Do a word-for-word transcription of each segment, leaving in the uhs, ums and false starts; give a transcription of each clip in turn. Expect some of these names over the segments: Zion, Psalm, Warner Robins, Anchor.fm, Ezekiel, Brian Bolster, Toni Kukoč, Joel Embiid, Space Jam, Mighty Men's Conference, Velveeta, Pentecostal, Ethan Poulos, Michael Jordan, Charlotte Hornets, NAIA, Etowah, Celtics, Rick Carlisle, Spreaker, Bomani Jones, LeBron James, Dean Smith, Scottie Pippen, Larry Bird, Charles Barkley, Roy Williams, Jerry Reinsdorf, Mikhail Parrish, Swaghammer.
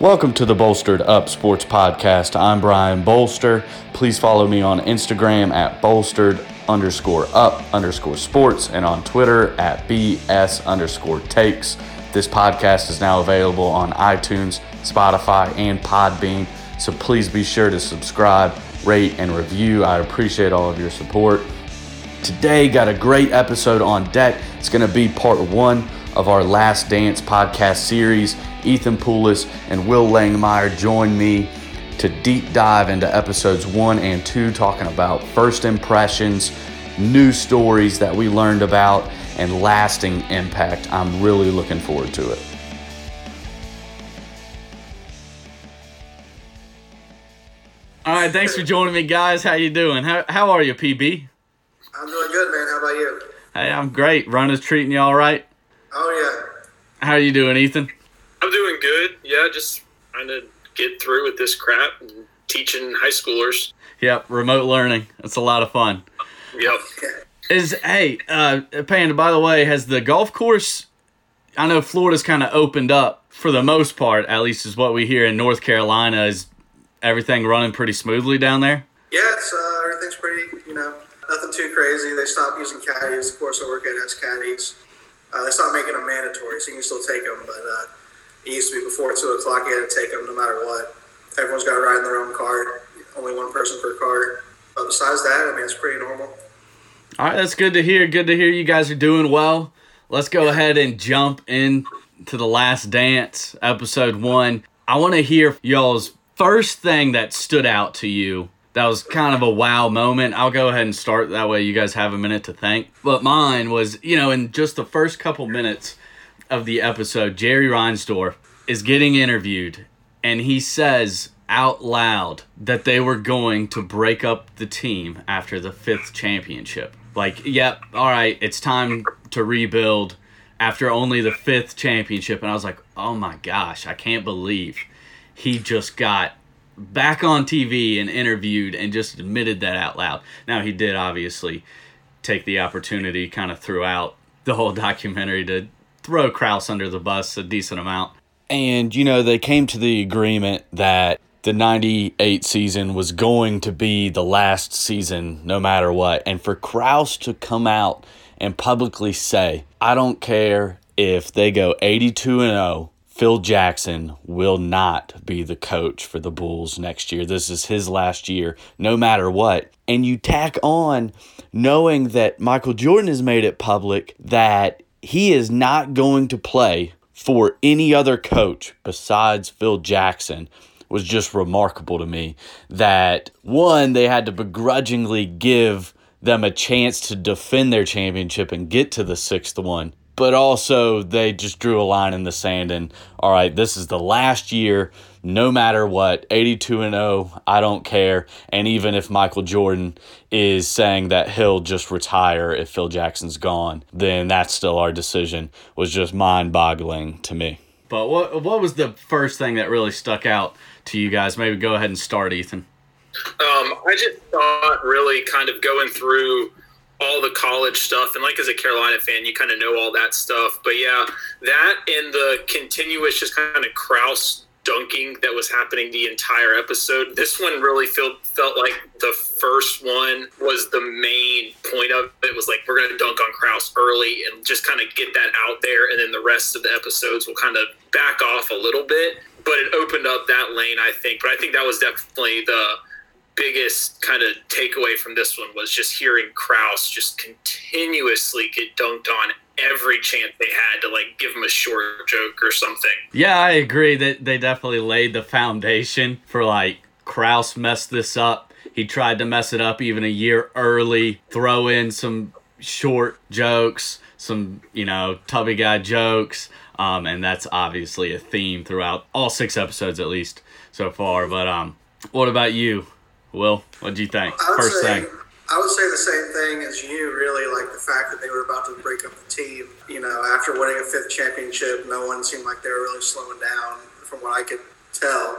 Welcome to the Bolstered Up Sports Podcast. I'm Brian Bolster. Please follow me on Instagram at bolstered underscore up underscore sports and on Twitter at BS underscore takes. This podcast is now available on iTunes, Spotify, and Podbean, so please be sure to subscribe, rate, and review. I appreciate all of your support. Today, got a great episode on deck. It's going to be part one of our Last Dance podcast series. Ethan Poulos and Will Langmeyer join me to deep dive into episodes one and two, talking about first impressions, new stories that we learned about, and lasting impact. I'm really looking forward to it. All right, thanks for joining me, guys. How you doing? How how are you, P B? I'm doing good, man. How about you? Hey, I'm great. Runa's treating you all right? Oh, yeah. How are you doing, Ethan? I'm doing good. Yeah, just trying to get through with this crap and teaching high schoolers. Yep, remote learning. That's a lot of fun. Yep. Is hey, uh, Panda, by the way, has the golf course, I know Florida's kind of opened up for the most part, at least is what we hear in North Carolina. Is everything running pretty smoothly down there? Yeah, it's, uh, everything's pretty, you know, nothing too crazy. They stopped using caddies. Of course, I work at has caddies. Uh, they stopped making them mandatory, so you can still take them, but uh, it used to be before two o'clock, you had to take them no matter what. Everyone's got to ride in their own car, only one person per car. But besides that, I mean, it's pretty normal. All right, that's good to hear. Good to hear you guys are doing well. Let's go ahead and jump into the Last Dance, episode one. I want to hear y'all's first thing that stood out to you. That was kind of a wow moment. I'll go ahead and start. That way you guys have a minute to think. But mine was, you know, in just the first couple minutes of the episode, Jerry Reinsdorf is getting interviewed, and he says out loud that they were going to break up the team after the fifth championship. Like, yep, all right, it's time to rebuild after only the fifth championship. And I was like, oh, my gosh, I can't believe he just got back on T V and interviewed and just admitted that out loud. Now, he did obviously take the opportunity kind of throughout the whole documentary to throw Krause under the bus a decent amount. And, you know, they came to the agreement that the ninety-eight season was going to be the last season no matter what. And for Krause to come out and publicly say, I don't care if they go eighty-two and oh, Phil Jackson will not be the coach for the Bulls next year. This is his last year, no matter what. And you tack on knowing that Michael Jordan has made it public that he is not going to play for any other coach besides Phil Jackson was just remarkable to me. That, one, they had to begrudgingly give them a chance to defend their championship and get to the sixth one. But also, they just drew a line in the sand and, all right, this is the last year, no matter what, eighty-two and oh, I don't care. And even if Michael Jordan is saying that he'll just retire if Phil Jackson's gone, then that's still our decision, was just mind-boggling to me. But what what was the first thing that really stuck out to you guys? Maybe go ahead and start, Ethan. Um, I just thought really kind of going through all the college stuff, and like as a Carolina fan, you kind of know all that stuff. But yeah, that and the continuous just kind of Krause dunking that was happening the entire episode. This one really felt felt like the first one was the main point of it. It was like, we're going to dunk on Krause early and just kind of get that out there, and then the rest of the episodes will kind of back off a little bit. But it opened up that lane, I think. But I think that was definitely the biggest kind of takeaway from this one, was just hearing Krause just continuously get dunked on every chance they had to, like, give him a short joke or something. Yeah, I agree that they definitely laid the foundation for, like, Krause messed this up. He tried to mess it up even a year early, throw in some short jokes, some, you know, tubby guy jokes. Um, and that's obviously a theme throughout all six episodes, at least so far. But um, what about you? Will, what do you think? First say, thing. I would say the same thing as you, really, like the fact that they were about to break up the team. You know, after winning a fifth championship, no one seemed like they were really slowing down from what I could tell.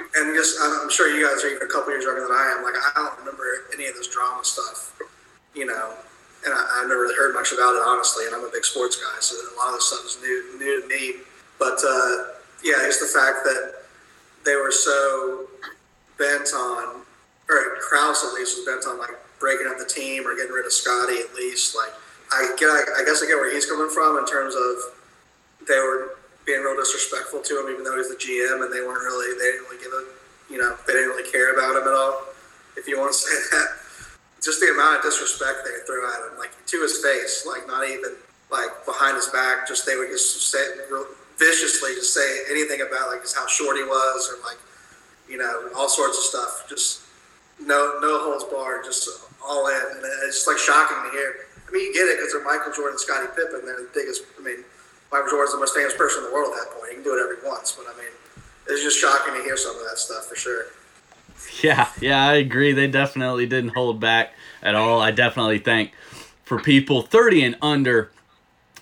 And just, I'm sure you guys are even a couple years younger than I am. Like, I don't remember any of this drama stuff, you know, and I, I've never heard much about it, honestly, and I'm a big sports guy, so a lot of this stuff is new, new to me. But uh, yeah, just the fact that they were so bent on, or Krause at least was bent on, like, breaking up the team or getting rid of Scottie at least. Like, I get, I guess I get where he's coming from in terms of they were being real disrespectful to him, even though he's the G M, and they weren't really, they didn't really give a, you know, they didn't really care about him at all, if you want to say that. Just the amount of disrespect they threw at him, like, to his face, like, not even, like, behind his back, just they would just say, real viciously, just say anything about, like, just how short he was, or, like, you know, all sorts of stuff, just no no holds barred, just all in, and it's just, like, shocking to hear. I mean, you get it, because they're Michael Jordan and Scottie Pippen, they're the biggest, I mean, Michael Jordan's the most famous person in the world at that point. He can do whatever he wants, but I mean, it's just shocking to hear some of that stuff for sure. Yeah, yeah, I agree. They definitely didn't hold back at all. I definitely think for people thirty and under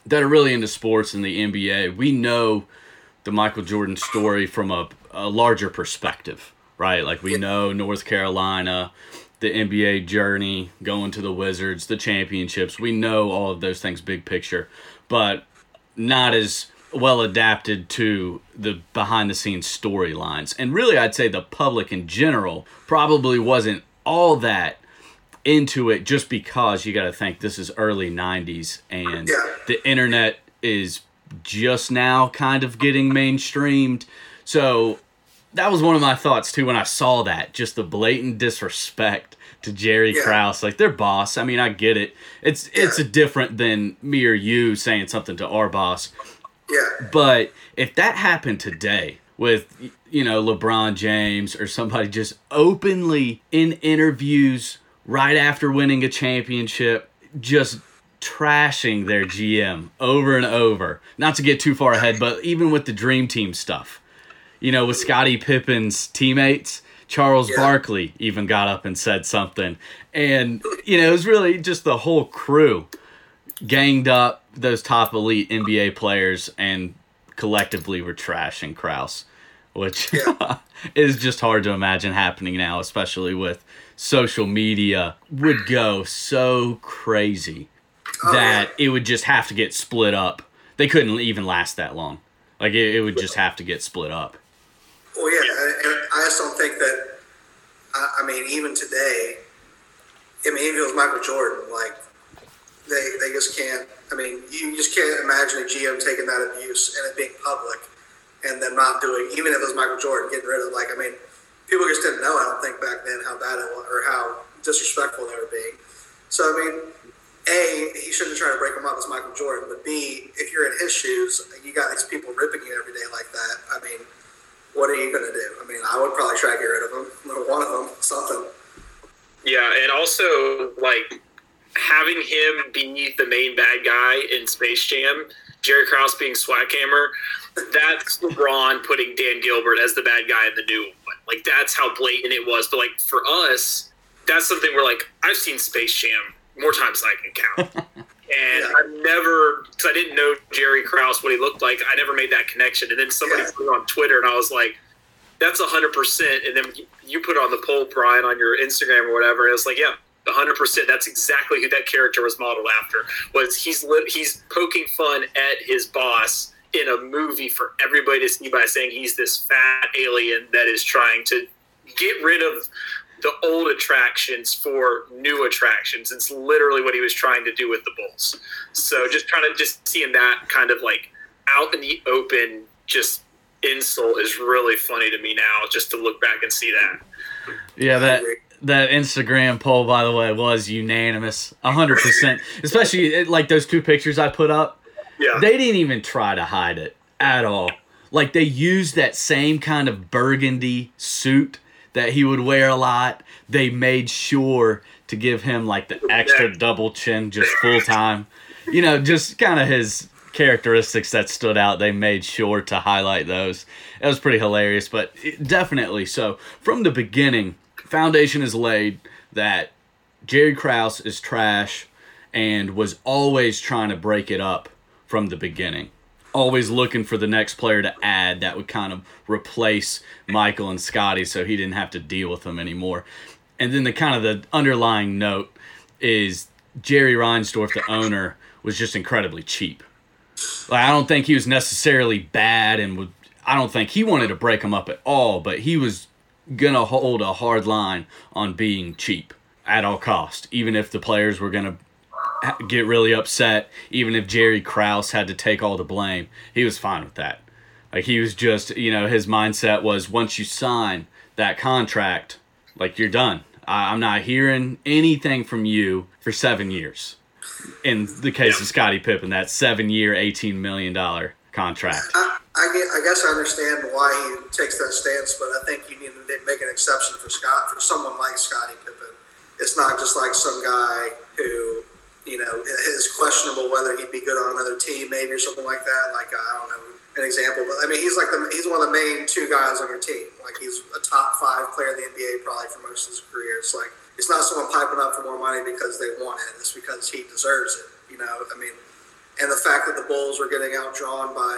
that are really into sports in the N B A, we know the Michael Jordan story from a, a larger perspective, right? Like, we know North Carolina, the N B A journey, going to the Wizards, the championships. We know all of those things, big picture, but not as well adapted to the behind-the-scenes storylines. And really, I'd say the public in general probably wasn't all that into it, just because you got to think this is early nineties and yeah. The internet is just now kind of getting mainstreamed. So that was one of my thoughts, too, when I saw that, just the blatant disrespect to Jerry yeah. Krause, like, their boss. I mean, I get it. It's, yeah. it's different than me or you saying something to our boss. Yeah. But if that happened today with, you know, LeBron James or somebody just openly in interviews right after winning a championship, just trashing their G M over and over, not to get too far ahead, but even with the Dream Team stuff, you know, with Scottie Pippen's teammates, Charles yeah. Barkley even got up and said something. And, you know, it was really just the whole crew ganged up, those top elite N B A players, and collectively were trashing Krause, which yeah. is just hard to imagine happening now, especially with social media would go so crazy oh, that yeah. it would just have to get split up. They couldn't even last that long. Like, it, it would just have to get split up. Well, yeah, and I just don't think that, I mean, even today, I mean, even if it was Michael Jordan, like, They they just can't, I mean, you just can't imagine a G M taking that abuse and it being public and then not doing, even if it was Michael Jordan getting rid of, like, I mean, people just didn't know, I don't think, back then how bad it was or how disrespectful they were being. So, I mean, A, he shouldn't try to break them up as Michael Jordan, but B, if you're in his shoes, you got these people ripping you every day like that, I mean, what are you going to do? I mean, I would probably try to get rid of them, or one of them, something. Yeah, and also, like, having him be the main bad guy in Space Jam, Jerry Krause being Swaghammer, that's LeBron putting Dan Gilbert as the bad guy in the new one. Like, that's how blatant it was. But, like, for us, that's something where, like, I've seen Space Jam more times than I can count. And yeah. I've never, because I didn't know Jerry Krause, what he looked like, I never made that connection. And then somebody yeah. put it on Twitter, and I was like, that's one hundred percent. And then you put it on the poll, Brian, on your Instagram or whatever, and it was like, yeah. one hundred percent. That's exactly who that character was modeled after. Was he's li- he's poking fun at his boss in a movie for everybody to see by saying he's this fat alien that is trying to get rid of the old attractions for new attractions. It's literally what he was trying to do with the Bulls. So just trying to just seeing that kind of, like, out in the open, just insult is really funny to me now. Just to look back and see that. Yeah, that. That Instagram poll, by the way, was unanimous, one hundred percent. Especially, like, those two pictures I put up. Yeah. They didn't even try to hide it at all. Like, they used that same kind of burgundy suit that he would wear a lot. They made sure to give him, like, the extra double chin just full time. You know, just kind of his characteristics that stood out. They made sure to highlight those. It was pretty hilarious, but it, definitely so. From the beginning, foundation is laid that Jerry Krause is trash and was always trying to break it up from the beginning. Always looking for the next player to add that would kind of replace Michael and Scottie so he didn't have to deal with them anymore. And then the kind of the underlying note is Jerry Reinsdorf, the owner, was just incredibly cheap. Like, I don't think he was necessarily bad and would I don't think he wanted to break them up at all, but he was going to hold a hard line on being cheap at all cost, even if the players were going to get really upset, even if Jerry Krause had to take all the blame. He was fine with that. Like, he was just, you know, his mindset was once you sign that contract, like, you're done. I, I'm not hearing anything from you for seven years. In the case of Scottie Pippen, that seven-year, eighteen million dollars contract. I, I, get, I guess I understand why he takes that stance, but I think you need to make an exception for Scott for someone like Scottie Pippen. It's not just like some guy who, you know, is questionable whether he'd be good on another team, maybe, or something like that. Like, I don't know. An example, but I mean, he's like the he's one of the main two guys on your team. Like, he's a top five player in the N B A probably for most of his career. It's like, it's not someone piping up for more money because they want it. It's because he deserves it. You know, I mean, and the fact that the Bulls were getting outdrawn by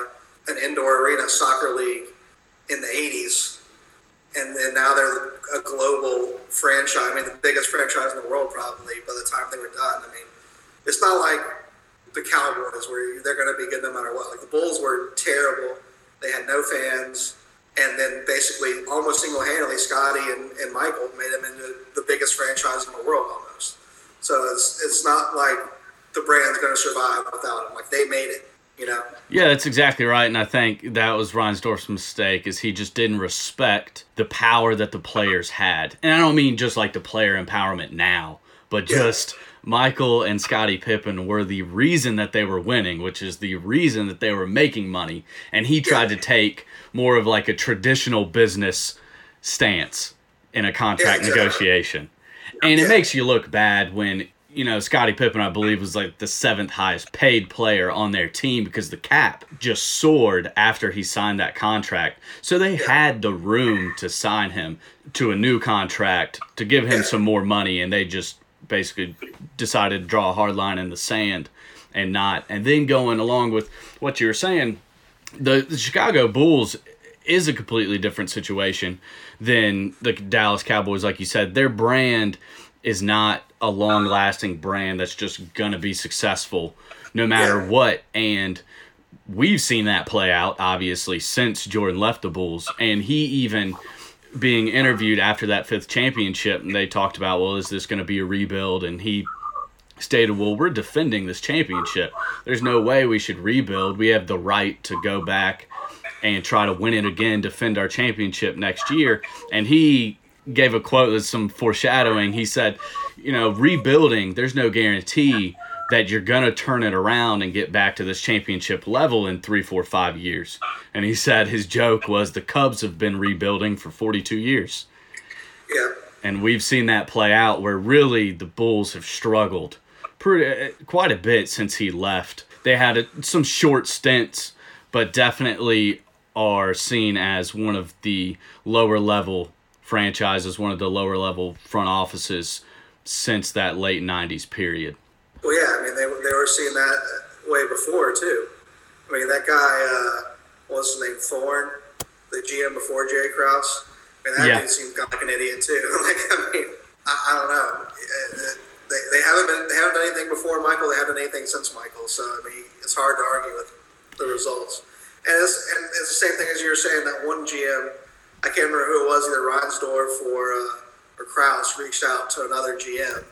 an indoor arena soccer league in the eighties, and then now they're a global franchise. I mean, the biggest franchise in the world probably by the time they were done. I mean, it's not like the Cowboys, where they're going to be good no matter what. Like, the Bulls were terrible. They had no fans. And then basically almost single-handedly, Scottie and, and Michael made them into the biggest franchise in the world almost. So it's it's not like the brand's going to survive without them. Like, they made it, you know? Yeah, that's exactly right. And I think that was Reinsdorf's mistake, is he just didn't respect the power that the players had. And I don't mean just like the player empowerment now, but just... Yeah. Michael and Scottie Pippen were the reason that they were winning, which is the reason that they were making money. And he tried to take more of like a traditional business stance in a contract negotiation. And it makes you look bad when, you know, Scottie Pippen, I believe, was like the seventh highest paid player on their team because the cap just soared after he signed that contract. So they had the room to sign him to a new contract to give him some more money, and they just basically decided to draw a hard line in the sand and not. And then going along with what you were saying, the, the Chicago Bulls is a completely different situation than the Dallas Cowboys. Like you said, their brand is not a long-lasting brand that's just going to be successful no matter yeah. what. And we've seen that play out, obviously, since Jordan left the Bulls. And he even... being interviewed after that fifth championship, and they talked about, well, is this going to be a rebuild? And he stated, well, we're defending this championship. There's no way we should rebuild. We have the right to go back and try to win it again, defend our championship next year. And he gave a quote that's some foreshadowing. He said, you know, rebuilding, there's no guarantee that you're going to turn it around and get back to this championship level in three, four, five years. And he said his joke was the Cubs have been rebuilding for forty-two years. Yeah. And we've seen that play out where really the Bulls have struggled pretty, quite a bit since he left. They had a, some short stints, but definitely are seen as one of the lower level franchises, one of the lower level front offices since that late nineties period. Well, yeah, I mean, they they were seeing that way before, too. I mean, that guy, uh, what was his name, Thorne, the G M before Jerry Krause? I mean, that yeah. dude seemed like an idiot, too. Like, I mean, I, I don't know. They, they, haven't been, they haven't done anything before Michael. They haven't done anything since Michael. So, I mean, it's hard to argue with the results. And it's, and it's the same thing as you were saying, that one G M, I can't remember who it was, either Reinsdorf or, uh, or Krause, reached out to another G M.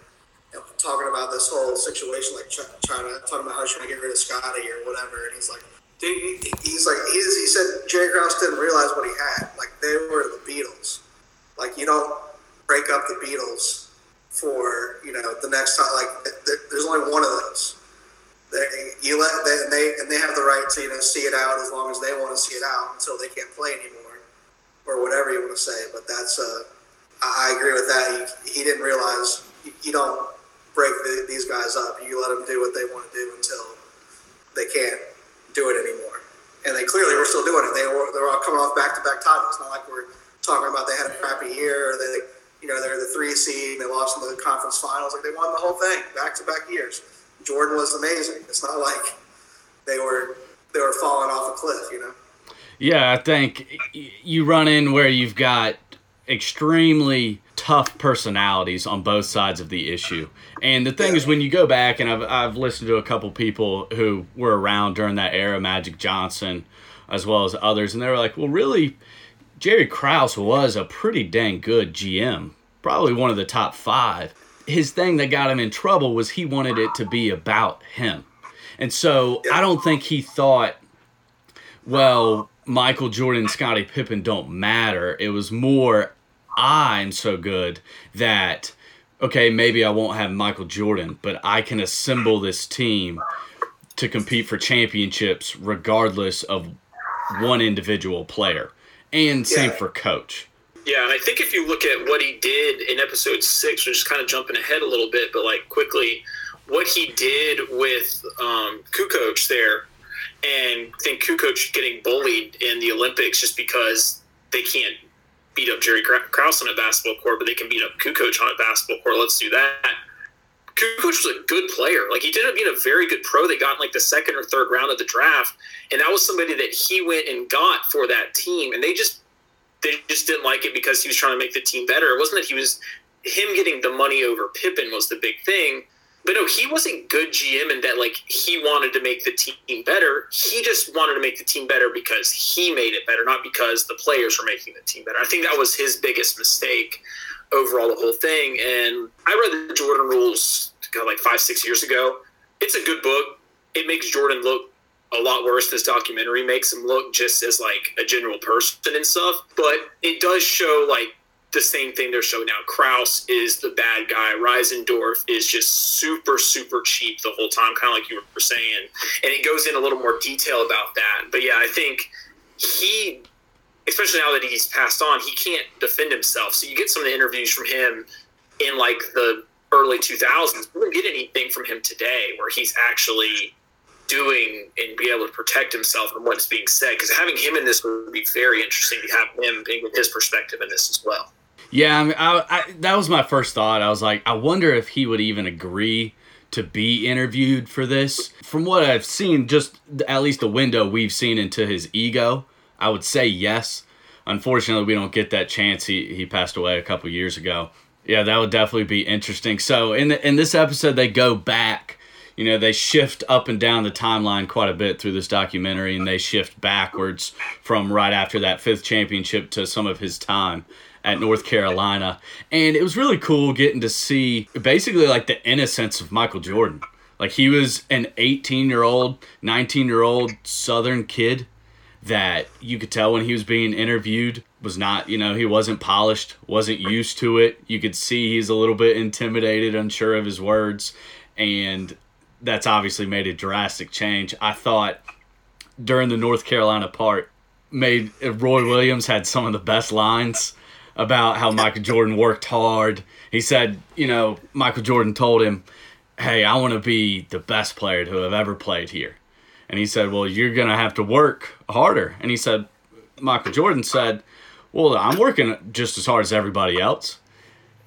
Talking about this whole situation, like trying to talking about how he's trying to get rid of Scottie or whatever, and he's like, dude, he's like, he, he said Jerry Krause didn't realize what he had. Like, they were the Beatles. Like, you don't break up the Beatles for, you know, the next time. Like, there's only one of those. They, you let they and, they and they have the right to, you know, see it out as long as they want to see it out until they can't play anymore or whatever you want to say. But that's uh, I agree with that. He, he didn't realize you, you don't. break the, these guys up. You let them do what they want to do until they can't do it anymore. And they clearly were still doing it. They were, they were all coming off back-to-back titles. Not like we're talking about they had a crappy year. Or they, you know, they're the three seed. They lost in the conference finals. Like, they won the whole thing back-to-back years. Jordan was amazing. It's not like they were they were falling off a cliff. You know. Yeah, I think you run in where you've got extremely tough personalities on both sides of the issue. And the thing is, when you go back, and I've I've listened to a couple people who were around during that era, Magic Johnson, as well as others. And they were like, well, really, Jerry Krause was a pretty dang good G M, probably one of the top five. His thing that got him in trouble was he wanted it to be about him. And so I don't think he thought, well, Michael Jordan and Scottie Pippen don't matter. It was more, I'm so good that, okay, maybe I won't have Michael Jordan, but I can assemble this team to compete for championships regardless of one individual player. And same yeah. for coach. Yeah, and I think if you look at what he did in episode six, we're just kind of jumping ahead a little bit, but like quickly, what he did with um, Kukoč there, and I think Kukoč getting bullied in the Olympics just because they can't beat up Jerry Krause on a basketball court, but they can beat up Kukoč on a basketball court. Let's do that. Kukoč was a good player. Like, he ended up being a very good pro. They got in, like, the second or third round of the draft, and that was somebody that he went and got for that team, and they just they just didn't like it because he was trying to make the team better. It wasn't that he was – him getting the money over Pippen was the big thing. But, no, he wasn't good G M in that, like, he wanted to make the team better. He just wanted to make the team better because he made it better, not because the players were making the team better. I think that was his biggest mistake overall, the whole thing. And I read the Jordan Rules God, like five, six years ago. It's a good book. It makes Jordan look a lot worse. This documentary makes him look just as, like, a general person and stuff. But it does show, like, the same thing they're showing now. Krause is the bad guy. Reinsdorf is just super, super cheap the whole time, kind of like you were saying. And it goes in a little more detail about that. But, yeah, I think he, especially now that he's passed on, he can't defend himself. So you get some of the interviews from him in, like, the early two thousands. We don't get anything from him today where he's actually doing and be able to protect himself and what's being said. Because having him in this would be very interesting to have him being with his perspective in this as well. Yeah, I mean, I, I, that was my first thought. I was like, I wonder if he would even agree to be interviewed for this. From what I've seen, just at least the window we've seen into his ego, I would say yes. Unfortunately, we don't get that chance. He he passed away a couple years ago. Yeah, that would definitely be interesting. So in the, in this episode, they go back. You know, they shift up and down the timeline quite a bit through this documentary, and they shift backwards from right after that fifth championship to some of his time at North Carolina. And it was really cool getting to see basically like the innocence of Michael Jordan. Like, he was an eighteen-year-old, nineteen-year-old Southern kid that you could tell when he was being interviewed was not, you know, he wasn't polished, wasn't used to it. You could see he's a little bit intimidated, unsure of his words, and that's obviously made a drastic change. I thought during the North Carolina part, made Roy Williams had some of the best lines about how Michael Jordan worked hard. He said, you know, Michael Jordan told him, hey, I want to be the best player to have ever played here. And he said, well, you're going to have to work harder. And he said, Michael Jordan said, well, I'm working just as hard as everybody else.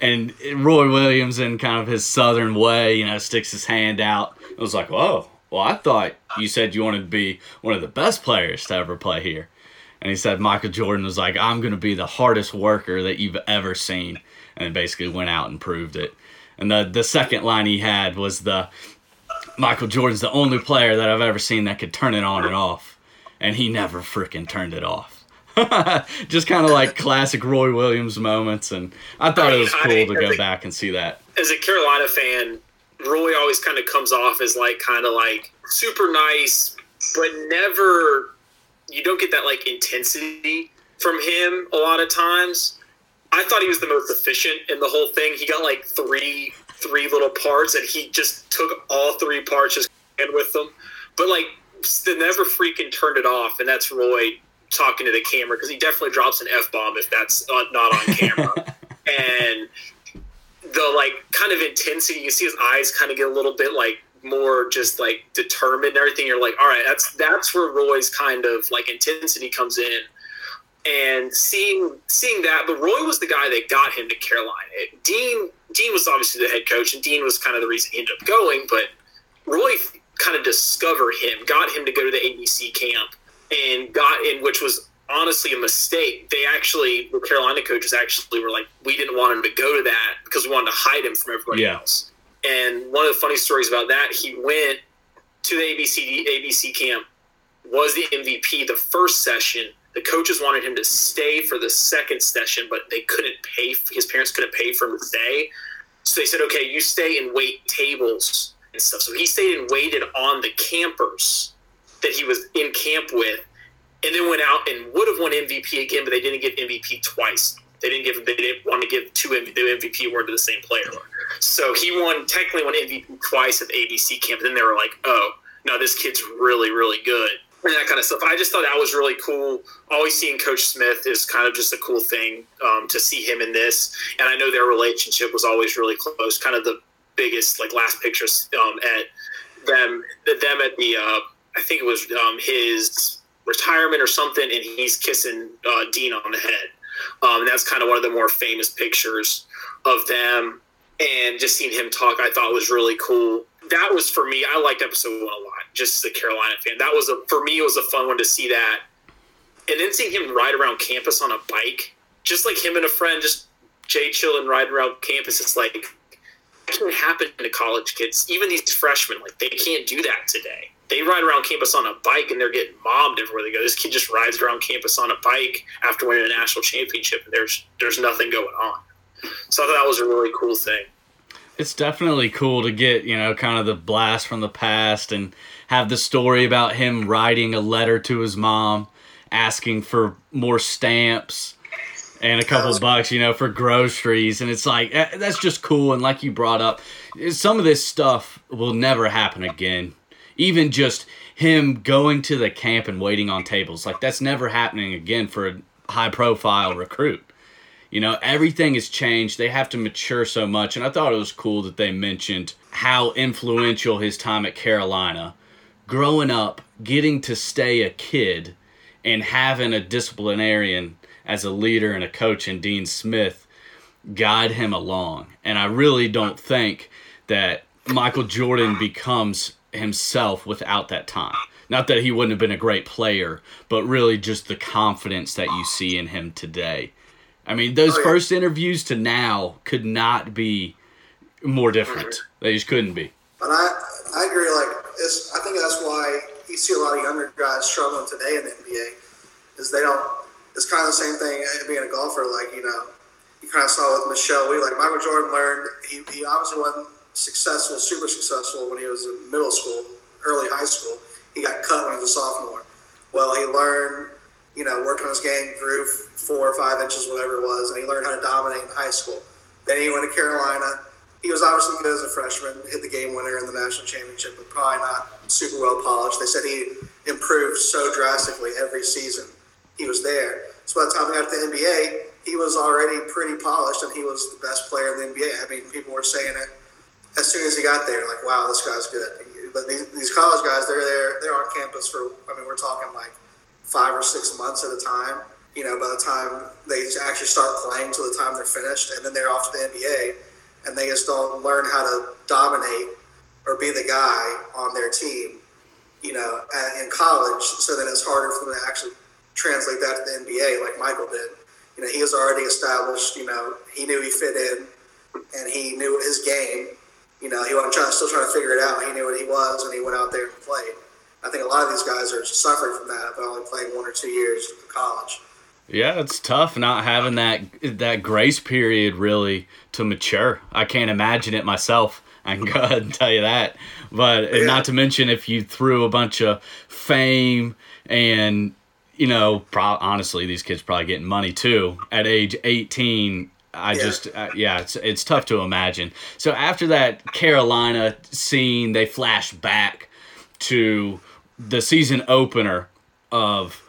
And Roy Williams, in kind of his Southern way, you know, sticks his hand out. It was like, whoa, well, I thought you said you wanted to be one of the best players to ever play here. And he said, Michael Jordan was like, I'm going to be the hardest worker that you've ever seen. And basically went out and proved it. And the, the second line he had was the, Michael Jordan's the only player that I've ever seen that could turn it on and off. And he never freaking turned it off. Just kind of like classic Roy Williams moments. And I thought I mean, it was cool I mean, to go a, back and see that. As a Carolina fan, Roy always kind of comes off as like kind of like super nice, but never, you don't get that like intensity from him a lot of times. I thought he was the most efficient in the whole thing. He got like three three little parts, and he just took all three parts just and with them. But like, they never freaking turned it off, and that's Roy talking to the camera, because he definitely drops an F-bomb if that's not on camera. And the like kind of intensity, you see his eyes kind of get a little bit like more just like determined and everything. You're like, all right, that's that's where Roy's kind of like intensity comes in. And seeing seeing that, but Roy was the guy that got him to Carolina. Dean Dean was obviously the head coach, and Dean was kind of the reason he ended up going, but Roy kind of discovered him, got him to go to the A B C camp, and got in, which was honestly a mistake. They actually, the Carolina coaches actually were like, we didn't want him to go to that because we wanted to hide him from everybody yeah. else. And one of the funny stories about that, he went to the A B C camp was the M V P the first session. The coaches wanted him to stay for the second session, but they couldn't pay. His parents couldn't pay for him to stay. So they said, okay, you stay and wait tables and stuff. So he stayed and waited on the campers that he was in camp with, and then went out and would have won M V P again, but they didn't give M V P twice. They didn't give. They didn't want to give two M V P, the M V P award to the same player. So he won technically won M V P twice at the A B C camp. Then they were like, oh, no, this kid's really, really good. And that kind of stuff. I just thought that was really cool. Always seeing Coach Smith is kind of just a cool thing um, to see him in this. And I know their relationship was always really close. Kind of the biggest, like, last pictures um, at them, them at the, uh, I think it was um, his retirement or something, and he's kissing uh, Dean on the head. Um, and that's kind of one of the more famous pictures of them. And just seeing him talk, I thought was really cool. That was, for me, I liked episode one a lot. Just the Carolina fan. That was a, for me, it was a fun one to see that. And then seeing him ride around campus on a bike, just like him and a friend, just Jay chilling, riding around campus. It's like, that can happen to college kids, even these freshmen. Like, they can't do that today. They ride around campus on a bike and they're getting mobbed everywhere they go. This kid just rides around campus on a bike after winning a national championship, and there's there's nothing going on. So I thought that was a really cool thing. It's definitely cool to get, you know, kind of the blast from the past and have the story about him writing a letter to his mom asking for more stamps and a couple bucks, you know, for groceries. And it's like, that's just cool. And like you brought up, some of this stuff will never happen again. Even just him going to the camp and waiting on tables. Like, that's never happening again for a high-profile recruit. You know, everything has changed. They have to mature so much. And I thought it was cool that they mentioned how influential his time at Carolina, growing up, getting to stay a kid, and having a disciplinarian as a leader and a coach in Dean Smith guide him along. And I really don't think that Michael Jordan becomes himself without that time. Not that he wouldn't have been a great player, but really just the confidence that you see in him today. I mean, those oh, yeah. first interviews to now could not be more different. They just couldn't be. And I, I agree. Like, it's, I think that's why you see a lot of younger guys struggling today in the N B A is they don't. It's kind of the same thing being a golfer. Like, you know, you kind of saw with Michelle. We like Michael Jordan learned. He, he obviously wasn't successful, super successful when he was in middle school, early high school. He got cut when he was a sophomore. Well, he learned. You know, worked on his game, grew four or five inches, whatever it was, and he learned how to dominate in high school. Then he went to Carolina. He was obviously good as a freshman, hit the game winner in the national championship, but probably not super well polished. They said he improved so drastically every season he was there. So by the time he got to the N B A, he was already pretty polished, and he was the best player in the N B A. I mean, people were saying it as soon as he got there, like, wow, this guy's good. But these, these college guys, they're there, they're on campus for, I mean, we're talking like, five or six months at a time, you know, by the time they actually start playing to the time they're finished, and then they're off to the N B A, and they just don't learn how to dominate or be the guy on their team, you know, in college. So then it's harder for them to actually translate that to the N B A like Michael did. You know, he was already established, you know, he knew he fit in, and he knew his game. You know, he wasn't trying, still trying to figure it out. He knew what he was, and he went out there and played. I think a lot of these guys are suffering from that by only playing one or two years in college. Yeah, it's tough not having that that grace period really to mature. I can't imagine it myself. I can go ahead and tell you that. But yeah. Not to mention if you threw a bunch of fame and, you know, pro- honestly, these kids probably getting money too at age eighteen. I yeah. just, uh, yeah, it's it's tough to imagine. So after that Carolina scene, they flash back to the season opener of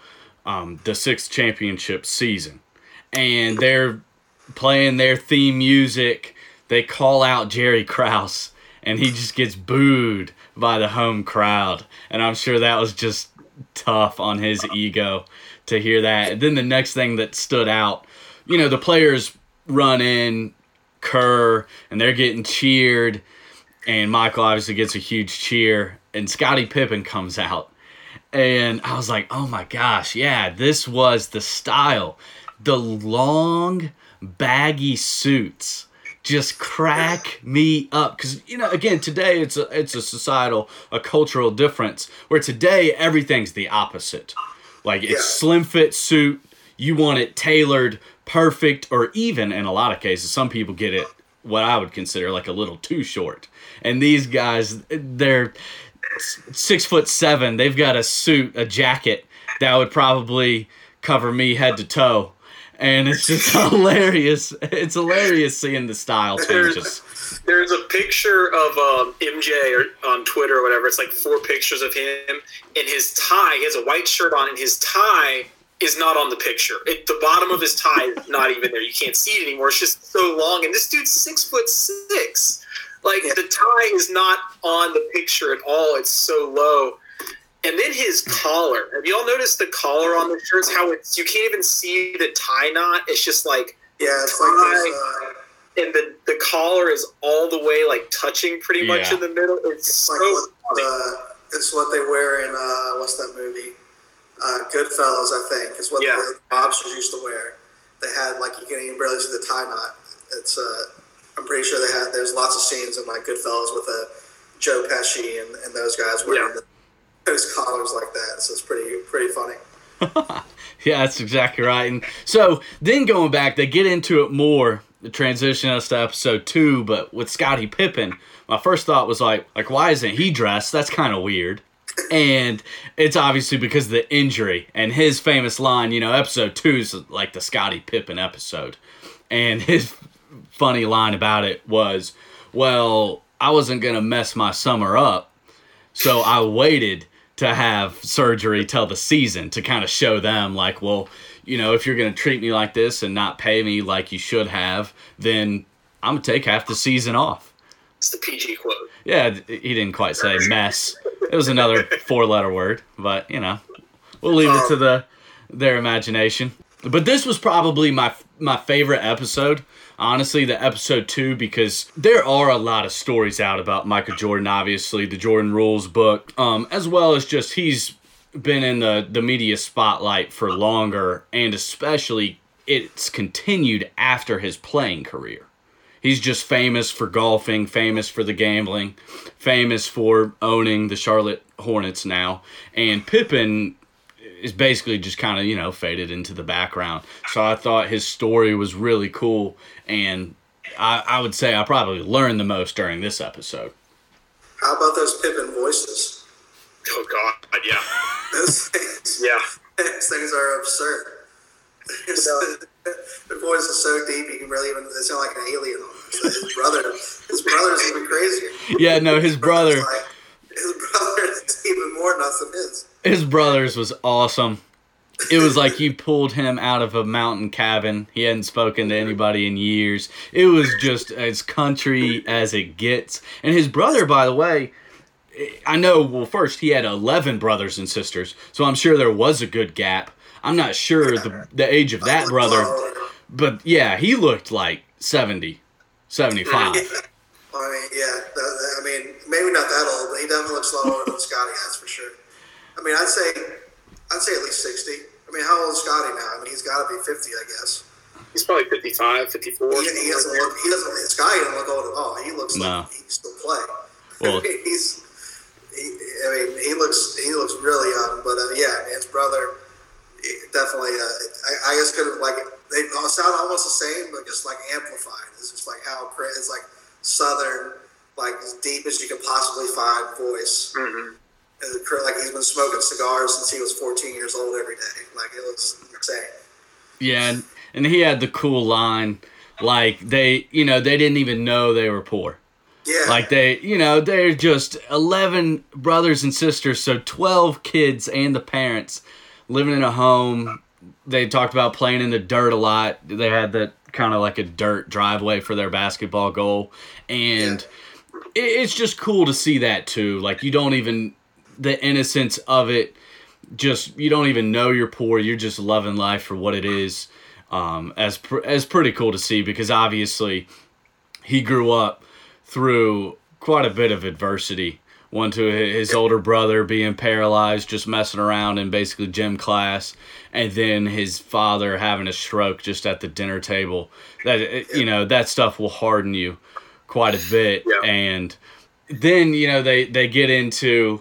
um, the sixth championship season. And they're playing their theme music. They call out Jerry Krause, and he just gets booed by the home crowd. And I'm sure that was just tough on his ego to hear that. And then the next thing that stood out, you know, the players run in, Kerr, and they're getting cheered. And Michael obviously gets a huge cheer. And Scottie Pippen comes out. And I was like, oh my gosh, yeah, this was the style. The long, baggy suits just crack me up. Because, you know, again, today it's a, it's a societal, a cultural difference where today everything's the opposite. Like, it's yeah. slim fit suit. You want it tailored, perfect, or even in a lot of cases, some people get it what I would consider like a little too short. And these guys, they're six foot seven. They've got a suit, a jacket that would probably cover me head to toe. And it's just hilarious. It's hilarious seeing the style changes. There's, there's a picture of um, M J or on Twitter or whatever. It's like four pictures of him and his tie. He has a white shirt on and his tie is not on the picture. It, the bottom of his tie is not even there. You can't see it anymore. It's just so long. And this dude's six foot six. Like, the tie is not on the picture at all. It's so low. And then his collar. Have y'all noticed the collar on the shirts? How it's, you can't even see the tie knot. It's just like, yeah, it's tie, like this, uh, and the, the collar is all the way like touching pretty yeah. much in the middle. It's, it's so like what, funny. Uh, it's what they wear in uh, what's that movie? Uh, Goodfellas, I think, is what yeah. the mobsters used to wear. They had like you can even barely see the tie knot. It's uh, I'm pretty sure they had. There's lots of scenes in like Goodfellas with uh, Joe Pesci and, and those guys wearing yeah. the those collars like that, so it's pretty pretty funny. Yeah, that's exactly right. And so then going back, they get into it more, the transition us to episode two, but with Scottie Pippen, my first thought was like, like why isn't he dressed? That's kind of weird. And it's obviously because of the injury and his famous line, you know, episode two is like the Scottie Pippen episode. And his funny line about it was, well, I wasn't going to mess my summer up, so I waited to have surgery till the season to kind of show them like, well, you know, if you're going to treat me like this and not pay me like you should have, then I'm going to take half the season off. It's the P G quote. Yeah, he didn't quite say mess. It was another four-letter word, but, you know, we'll leave it to the their imagination. But this was probably my my favorite episode, honestly, the episode two, because there are a lot of stories out about Michael Jordan, obviously, the Jordan Rules book, um, as well as just he's been in the, the media spotlight for longer, and especially it's continued after his playing career. He's just famous for golfing, famous for the gambling, famous for owning the Charlotte Hornets now, and Pippen is basically just kind of, you know, faded into the background. So I thought his story was really cool, and I, I would say I probably learned the most during this episode. How about those Pippen voices? Oh, God, yeah. Those things, yeah. Those things are absurd. The voice is so deep, you can barely even, they sound like an alien. So his brother, his brother's even crazier. Yeah, no, his, his brother. Like, his brother is even more nuts than his. His brother's was awesome. It was like you pulled him out of a mountain cabin. He hadn't spoken to anybody in years. It was just as country as it gets. And his brother, by the way, I know, well, first, he had eleven brothers and sisters, so I'm sure there was a good gap. I'm not sure the the age of that brother, but, yeah, he looked like seventy, seventy-five. I mean, yeah, I mean, maybe not that old, but he definitely looks a lot older than Scottie, that's for sure. I mean, I'd say, I'd say at least sixty. I mean, how old is Scottie now? I mean, he's got to be fifty, I guess. He's probably fifty-five, fifty-four. He, he doesn't like look. He doesn't. Scottie doesn't look old at all. He looks no. like he still play. Well, I mean, he's. He, I mean, he looks. He looks really young. But uh, yeah, his brother definitely. Uh, I, I guess could have like they sound almost the same, but just like amplified. It's just like how it's like Southern, like as deep as you could possibly find voice. Mm-hmm. Like he's been smoking cigars since he was fourteen years old every day. Like it was insane. Yeah, and, and he had the cool line, like they, you know, they didn't even know they were poor. Yeah. Like they, you know, they're just eleven brothers and sisters, so twelve kids and the parents living in a home. They talked about playing in the dirt a lot. They had that kind of like a dirt driveway for their basketball goal, and yeah. it, it's just cool to see that too. Like you don't even. The innocence of it, just you don't even know you're poor. You're just loving life for what it is. Um, as pr- as pretty cool to see because obviously he grew up through quite a bit of adversity one to his older brother being paralyzed, just messing around in basically gym class, and then his father having a stroke just at the dinner table. That, you know, that stuff will harden you quite a bit. Yeah. And then, you know, they, they get into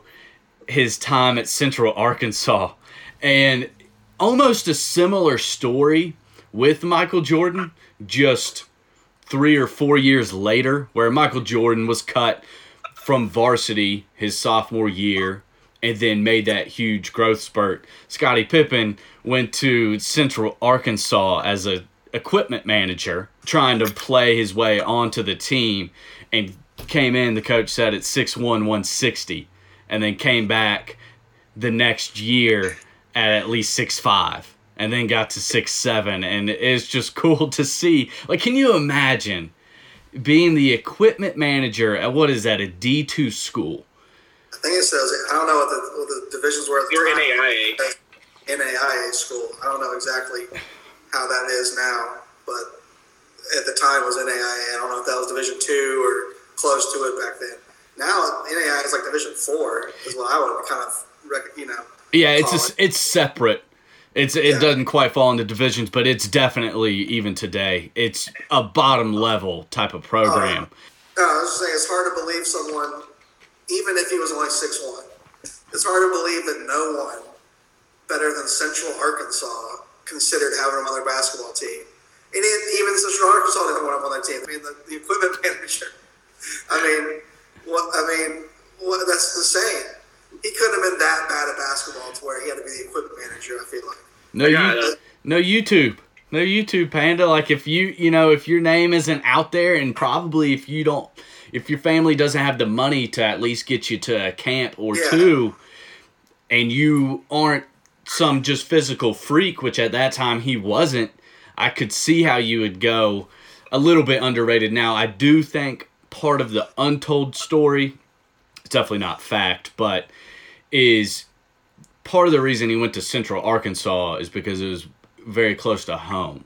his time at Central Arkansas, and almost a similar story with Michael Jordan, just three or four years later, where Michael Jordan was cut from varsity his sophomore year and then made that huge growth spurt. Scottie Pippen went to Central Arkansas as an equipment manager, trying to play his way onto the team, and came in, the coach said, at six one, one sixty, and then came back the next year at at least six five, and then got to six seven, and it's just cool to see. Like, can you imagine being the equipment manager at, what is that, a D two school? I think it says, I don't know what the, what the divisions were at the time. You're N A I A school. I don't know exactly how that is now, but at the time it was N A I A. I don't know if that was Division two or close to it back then. Now N A I A is like Division four is what I would kind of, you know. Yeah, it's a, it's separate. It's It yeah. doesn't quite fall into divisions, but it's definitely, even today, it's a bottom-level type of program. Uh, no, I was just saying, it's hard to believe someone, even if he was only six one, it's hard to believe that no one better than Central Arkansas considered having him on their basketball team. And even Central Arkansas didn't want him on their team. I mean, the, the equipment manager. I mean, what, I mean what, that's insane. He couldn't have been that bad at basketball to where he had to be the equipment manager, I feel like. No, you, no YouTube. No YouTube, Panda. Like, if you, you know, if your name isn't out there, and probably if you don't, if your family doesn't have the money to at least get you to a camp or yeah. two, and you aren't some just physical freak, which at that time he wasn't, I could see how you would go a little bit underrated. Now, I do think part of the untold story, it's definitely not fact, but is part of the reason he went to Central Arkansas is because it was very close to home.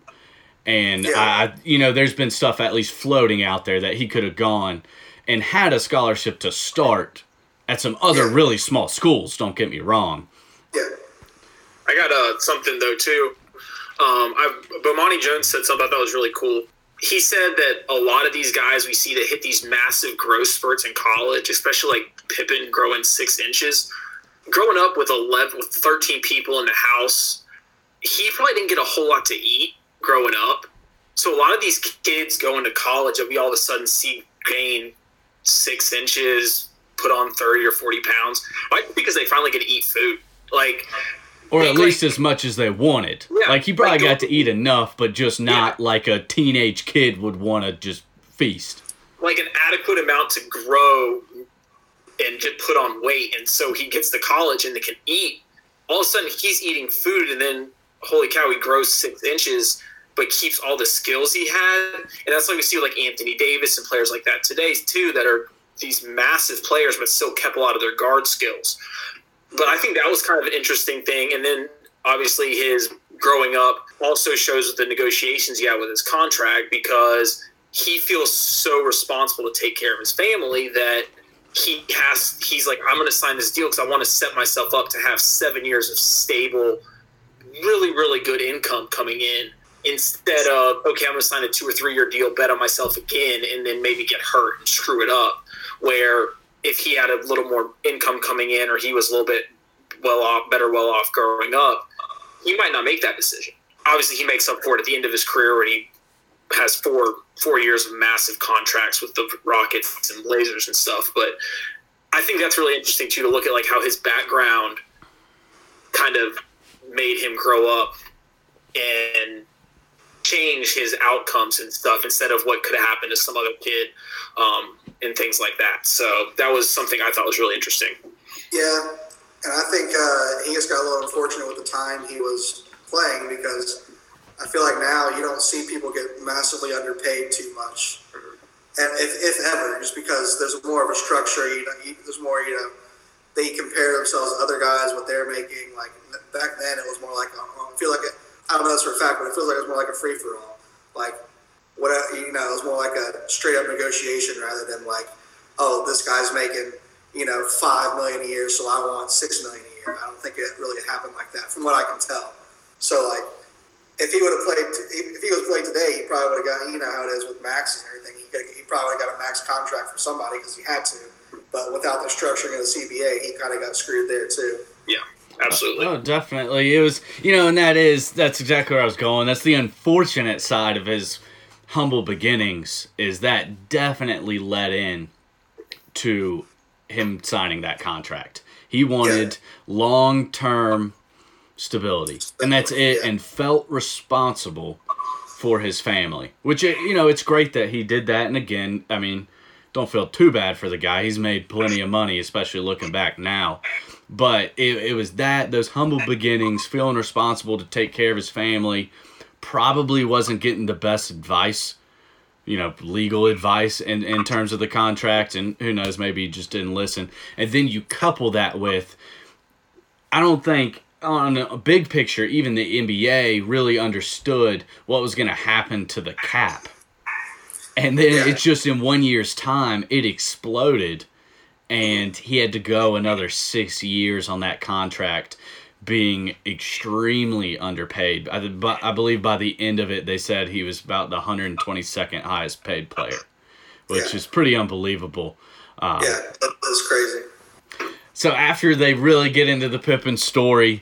And, yeah. I, you know, there's been stuff at least floating out there that he could have gone and had a scholarship to start at some other yeah. really small schools, don't get me wrong. Yeah. I got uh, something, though, too. Um, I, Bomani Jones said something I thought was really cool. He said that a lot of these guys we see that hit these massive growth spurts in college, especially like Pippen growing six inches. Growing up with eleven, with thirteen people in the house, he probably didn't get a whole lot to eat growing up. So a lot of these kids going to college that we all of a sudden see gain six inches, put on thirty or forty pounds, right? Because they finally get to eat food. Like – Or at like, least as much as they wanted. Yeah, like, he probably like, got to eat enough, but just not yeah. like a teenage kid would want to just feast. Like an adequate amount to grow and to put on weight. And so he gets to college and they can eat. All of a sudden, he's eating food, and then, holy cow, he grows six inches, but keeps all the skills he had. And that's why we see, like, Anthony Davis and players like that today, too, that are these massive players, but still kept a lot of their guard skills. But I think that was kind of an interesting thing. And then, obviously, his growing up also shows the negotiations he had with his contract, because he feels so responsible to take care of his family that he has. He's like, I'm going to sign this deal because I want to set myself up to have seven years of stable, really, really good income coming in, instead of, okay, I'm going to sign a two- or three-year deal, bet on myself again, and then maybe get hurt and screw it up, where – if he had a little more income coming in, or he was a little bit well off, better well off growing up, he might not make that decision. Obviously, he makes up for it at the end of his career when he has four four years of massive contracts with the Rockets and Blazers and stuff. But I think that's really interesting, too, to look at like how his background kind of made him grow up and change his outcomes and stuff, instead of what could have happened to some other kid, um, and things like that. So that was something I thought was really interesting. Yeah, and I think uh, he just got a little unfortunate with the time he was playing, because I feel like now you don't see people get massively underpaid too much, and if, if ever, just because there's more of a structure. You know, there's more. You know, they compare themselves to other guys what they're making. Like back then, it was more like I feel like it, I don't know this for a fact, but it feels like it was more like a free for all. Like. What, you know, it was more like a straight up negotiation rather than like, oh, this guy's making, you know, five million dollars a year, so I want six million dollars a year. I don't think it really happened like that, from what I can tell. So, like, if he would have played, if he was playing today, he probably would have got, you know how it is with max and everything. He, could, he probably would have got a max contract from somebody because he had to. But without the structuring of the C B A, he kind of got screwed there too. Yeah, absolutely. Oh, definitely. It was, you know, and that is, that's exactly where I was going. That's the unfortunate side of his humble beginnings, is that definitely led in to him signing that contract. He wanted yeah. long-term stability, and that's it, yeah. and felt responsible for his family, which, you know, it's great that he did that. And again, I mean, don't feel too bad for the guy. He's made plenty of money, especially looking back now. But it, it was that, those humble beginnings, feeling responsible to take care of his family, probably wasn't getting the best advice, you know, legal advice in, in terms of the contract, and who knows, maybe he just didn't listen. And then you couple that with, I don't think, on a big picture, even the N B A really understood what was going to happen to the cap. And then yeah. it's just in one year's time, it exploded, and he had to go another six years on that contract, being extremely underpaid. I, but I believe by the end of it, they said he was about the one hundred twenty-second highest paid player, which yeah. is pretty unbelievable. Um, yeah, that was crazy. So after they really get into the Pippen story,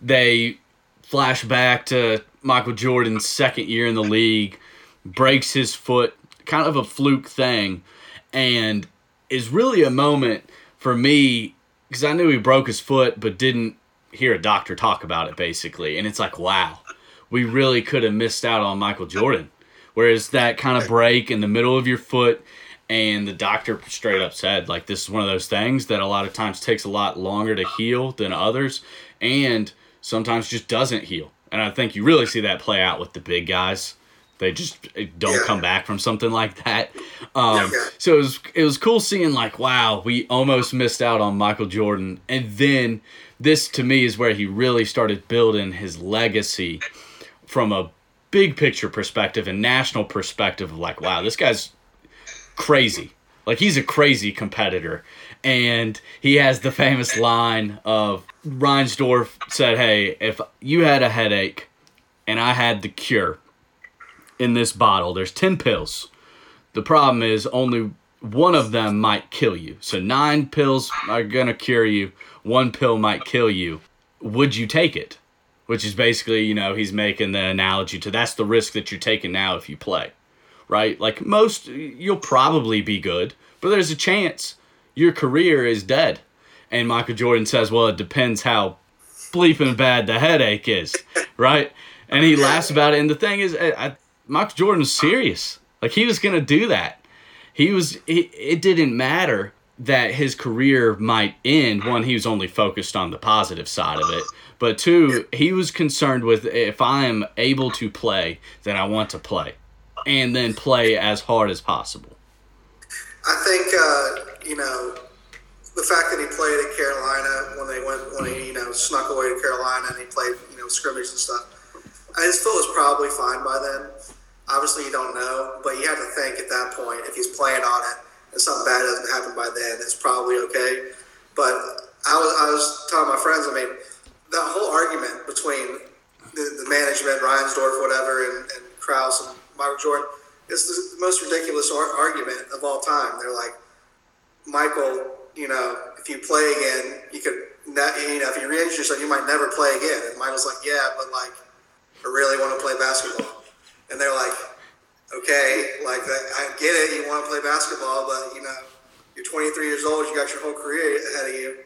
they flash back to Michael Jordan's second year in the league, breaks his foot, kind of a fluke thing, and is really a moment for me, because I knew he broke his foot but didn't hear a doctor talk about it, basically. And it's like, wow, we really could have missed out on Michael Jordan. Whereas that kind of break in the middle of your foot, and the doctor straight up said, like, this is one of those things that a lot of times takes a lot longer to heal than others, and sometimes just doesn't heal. And I think you really see that play out with the big guys. They just don't yeah. come back from something like that. Um, yeah. So it was, it was cool seeing, like, wow, we almost missed out on Michael Jordan. And then this, to me, is where he really started building his legacy from a big picture perspective and national perspective of, like, wow, this guy's crazy. Like, he's a crazy competitor. And he has the famous line of Reinsdorf said, hey, if you had a headache and I had the cure in this bottle, there's ten pills. The problem is only one of them might kill you. So nine pills are going to cure you. One pill might kill you. Would you take it? Which is basically, you know, he's making the analogy to that's the risk that you're taking now if you play. Right? Like, most, you'll probably be good, but there's a chance your career is dead. And Michael Jordan says, well, it depends how bleeping bad the headache is, right? And he laughs about it. And the thing is, I, I, Michael Jordan was serious. Like, he was going to do that. He was, it, it didn't matter that his career might end. One, he was only focused on the positive side of it. But two, he was concerned with, if I am able to play, then I want to play. And then play as hard as possible. I think, uh, you know, the fact that he played at Carolina when they went, when he, you know, snuck away to Carolina and he played, you know, scrimmage and stuff. His foot was probably fine by then. Obviously, you don't know, but you have to think at that point, if he's playing on it and something bad doesn't happen by then, it's probably okay. But I was, I was telling my friends, I mean, that whole argument between the, the management, Reinsdorf, whatever, and, and Krause and Michael Jordan, it's the most ridiculous argument of all time. They're like, Michael, you know, if you play again, you could, ne- you know, if you re-injure yourself, you might never play again. And Michael's like, yeah, but like, I really want to play basketball. And they're like, okay, like, I get it, you want to play basketball, but you know, you're twenty-three years old, you got your whole career ahead of you.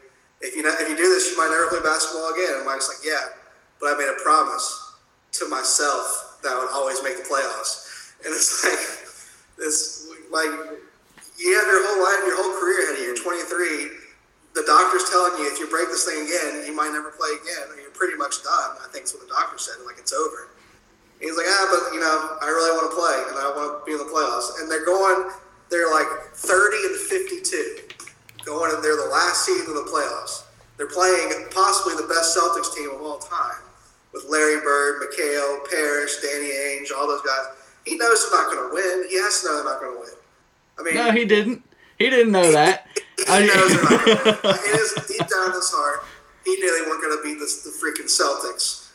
If you not, if you do this, you might never play basketball again. And Mike's like, yeah, but I made a promise to myself that would always make the playoffs. And it's like, this, like, you have your whole life, your whole career ahead of you. You're twenty-three. The doctor's telling you, if you break this thing again, you might never play again, or you're pretty much done. I think that's what the doctor said. Like, it's over. And he's like, ah, but, you know, I really want to play, and I want to be in the playoffs. And they're going, they're like thirty and fifty-two, going, and they're the last seed in the playoffs. They're playing possibly the best Celtics team of all time, with Larry Bird, Mikhail Parrish, Danny Ainge, all those guys. He knows they're not going to win. He has to know they're not going to win. I mean, no, he didn't. He didn't know that. He knows it. It is deep down in his heart. He knew they weren't going to beat the, the freaking Celtics,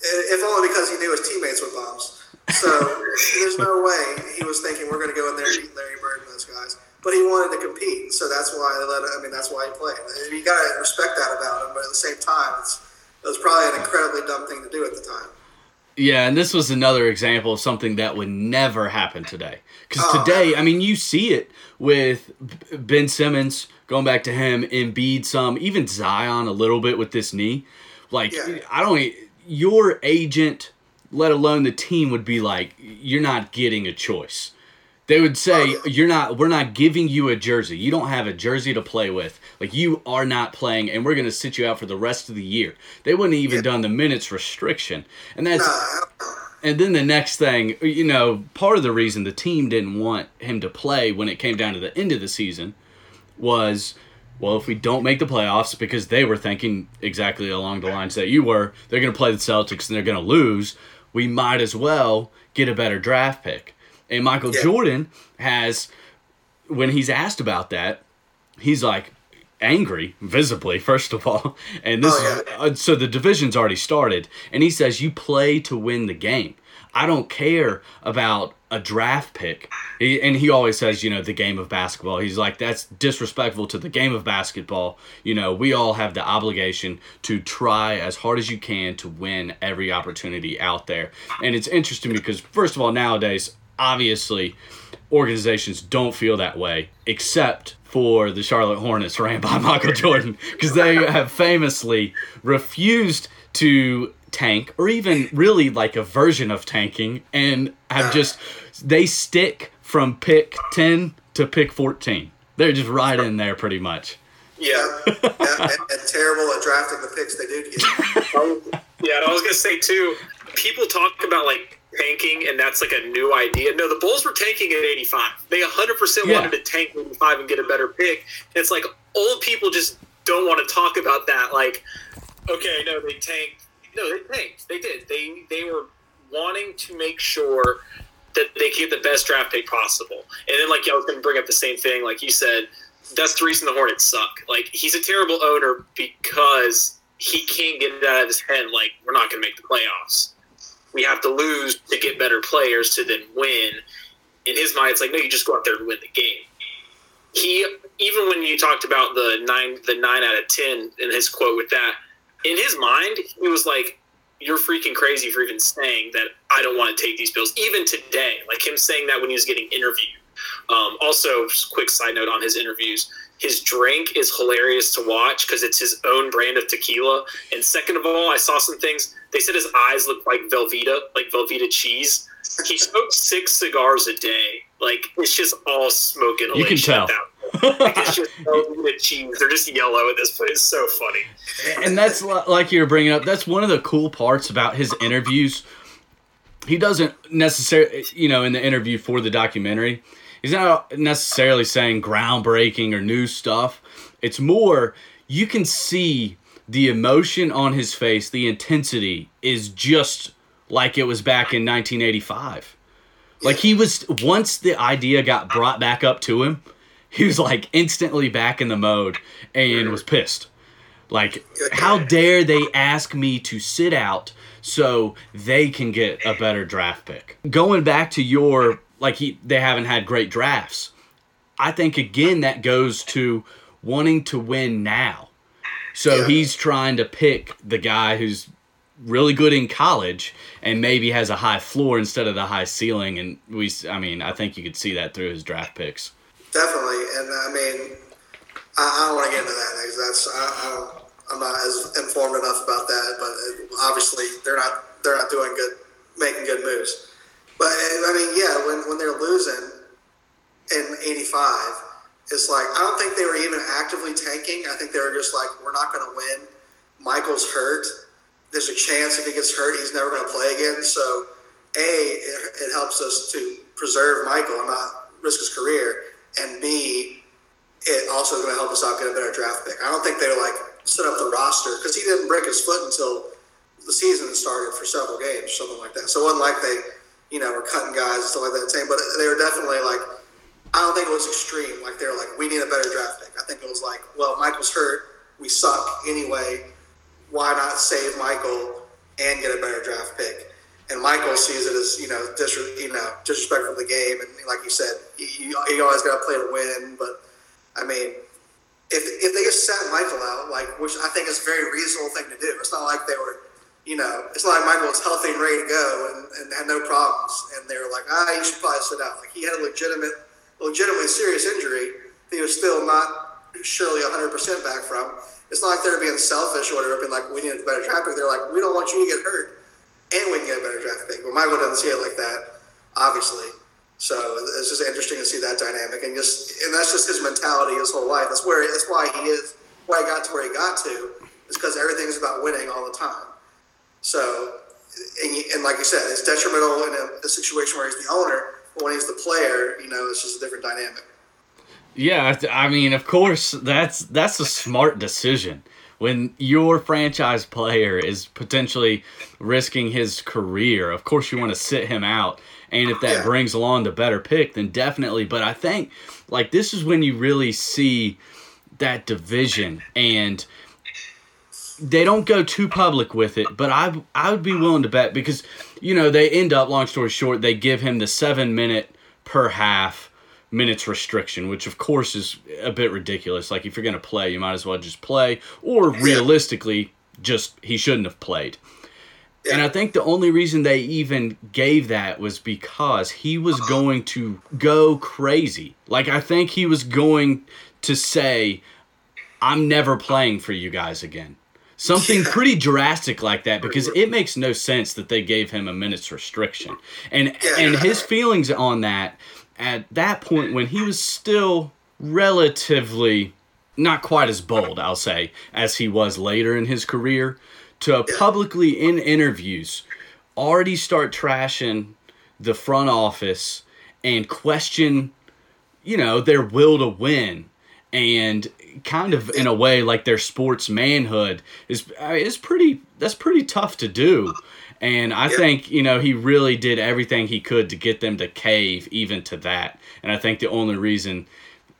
if only because he knew his teammates were bombs. So there's no way he was thinking we're going to go in there and beat Larry Bird and those guys. But he wanted to compete, so that's why they let him. I mean, that's why he played. You got to respect that about him. But at the same time, it's, it was probably an incredibly dumb thing to do at the time. Yeah, and this was another example of something that would never happen today. Because oh, today, I mean, you see it with Ben Simmons, going back to him, Embiid some, even Zion a little bit with this knee. Like, yeah. I don't – your agent, let alone the team, would be like, you're not getting a choice. They would say, you're not – we're not giving you a jersey. You don't have a jersey to play with. Like, you are not playing, and we're going to sit you out for the rest of the year. They wouldn't have even yeah. done the minutes restriction. And that's – and then the next thing, you know, part of the reason the team didn't want him to play when it came down to the end of the season was, well, if we don't make the playoffs, because they were thinking exactly along the lines that you were, they're going to play the Celtics and they're going to lose, we might as well get a better draft pick. And Michael yeah. Jordan has, when he's asked about that, he's like angry, visibly, first of all. And this, oh, yeah. uh, so the division's already started. And he says, you play to win the game. I don't care about a draft pick. He, and he always says, you know, the game of basketball. He's like, that's disrespectful to the game of basketball. You know, we all have the obligation to try as hard as you can to win every opportunity out there. And it's interesting because, first of all, nowadays, obviously, organizations don't feel that way, except for the Charlotte Hornets ran by Michael Jordan, because they have famously refused to tank, or even really like a version of tanking, and have just, they stick from pick ten to pick fourteen. They're just right in there pretty much. Yeah, and, and terrible at drafting the picks they do get. Yeah, and I was going to say, too, people talk about, like, tanking, and that's like a new idea. No, the Bulls were tanking at eighty-five. They one hundred percent yeah. wanted to tank eighty-five and get a better pick. And it's like old people just don't want to talk about that. Like, okay, no, they tanked. No, they tanked. They did. They they were wanting to make sure that they could get the best draft pick possible. And then, like, y'all was going to bring up the same thing. Like you said, that's the reason the Hornets suck. Like, he's a terrible owner because he can't get it out of his head. Like, we're not going to make the playoffs. We have to lose to get better players to then win. In his mind, it's like, no, you just go out there and win the game. He, even when you talked about the nine, the nine out of ten in his quote with that, in his mind, he was like, you're freaking crazy for even saying that I don't want to take these pills. Even today, like him saying that when he was getting interviewed. Um, also, just quick side note on his interviews, his drink is hilarious to watch because it's his own brand of tequila. And second of all, I saw some things. They said his eyes look like Velveeta, like Velveeta cheese. He smoked six cigars a day. Like, it's just all smoke inhalation. You can tell. Like, it's just Velveeta cheese. They're just yellow at this point. It's so funny. And that's, like you were bringing up, that's one of the cool parts about his interviews. He doesn't necessarily, you know, in the interview for the documentary, he's not necessarily saying groundbreaking or new stuff. It's more, you can see the emotion on his face, the intensity is just like it was back in nineteen eighty-five. Like, he was, once the idea got brought back up to him, he was like instantly back in the mode and was pissed. Like, how dare they ask me to sit out so they can get a better draft pick? Going back to your, like, he, they haven't had great drafts. I think, again, that goes to wanting to win now. So yeah. he's trying to pick the guy who's really good in college and maybe has a high floor instead of the high ceiling. And we, I mean, I think you could see that through his draft picks. Definitely. And I mean, I, I don't want to get into that because that's, I, I I'm not as informed enough about that. But obviously, they're not they're not doing good, making good moves. But I mean, yeah, when when they're losing in eighty-five. It's like, I don't think they were even actively tanking. I think they were just like, we're not going to win. Michael's hurt. There's a chance if he gets hurt, he's never going to play again. So, A, it, it helps us to preserve Michael and not risk his career. And B, it also is going to help us out get a better draft pick. I don't think they were like set up the roster because he didn't break his foot until the season started for several games, something like that. So it wasn't like they, you know, were cutting guys and stuff like that. But they were definitely like, I don't think it was extreme. Like, they were like, we need a better draft pick. I think it was like, well, Michael's hurt. We suck anyway. Why not save Michael and get a better draft pick? And Michael sees it as, you know, dis- you know disrespectful to the game. And like you said, you, you always got to play to win. But, I mean, if if they just sat Michael out, like, which I think is a very reasonable thing to do. It's not like they were, you know, it's not like Michael was healthy and ready to go and, and had no problems. And they were like, ah, you should probably sit out. Like, he had a legitimate, legitimately serious injury that he was still not surely one hundred percent back from. It's not like they're being selfish or whatever, being like, we need a better draft pick. They're like, we don't want you to get hurt. And we can get a better draft pick. But Michael doesn't see it like that, obviously. So it's just interesting to see that dynamic, and just and that's just his mentality his whole life. That's where that's why he is why he got to where he got to, is because everything's about winning all the time. So and, and like you said, it's detrimental in a, a situation where he's the owner, but when he's the player, you know, it's just a different dynamic. Yeah, I mean, of course, that's that's a smart decision. When your franchise player is potentially risking his career, of course you want to sit him out. And if that brings along the better pick, then definitely. But I think, like, this is when you really see that division. And they don't go too public with it, but I I would be willing to bet, because, you know, they end up, long story short, they give him the seven-minute per half minutes restriction, which of course is a bit ridiculous. Like, if you're going to play, you might as well just play, or realistically, just he shouldn't have played. And I think the only reason they even gave that was because he was going to go crazy. Like, I think he was going to say, I'm never playing for you guys again. Something pretty drastic like that, because it makes no sense that they gave him a minute's restriction. And and his feelings on that at that point, when he was still relatively not quite as bold, I'll say, as he was later in his career, to publicly in interviews already start trashing the front office and question, you know, their will to win, and kind of in a way like their sports manhood is I mean, it's pretty that's pretty tough to do. And I yeah. think, you know, he really did everything he could to get them to cave even to that. And I think the only reason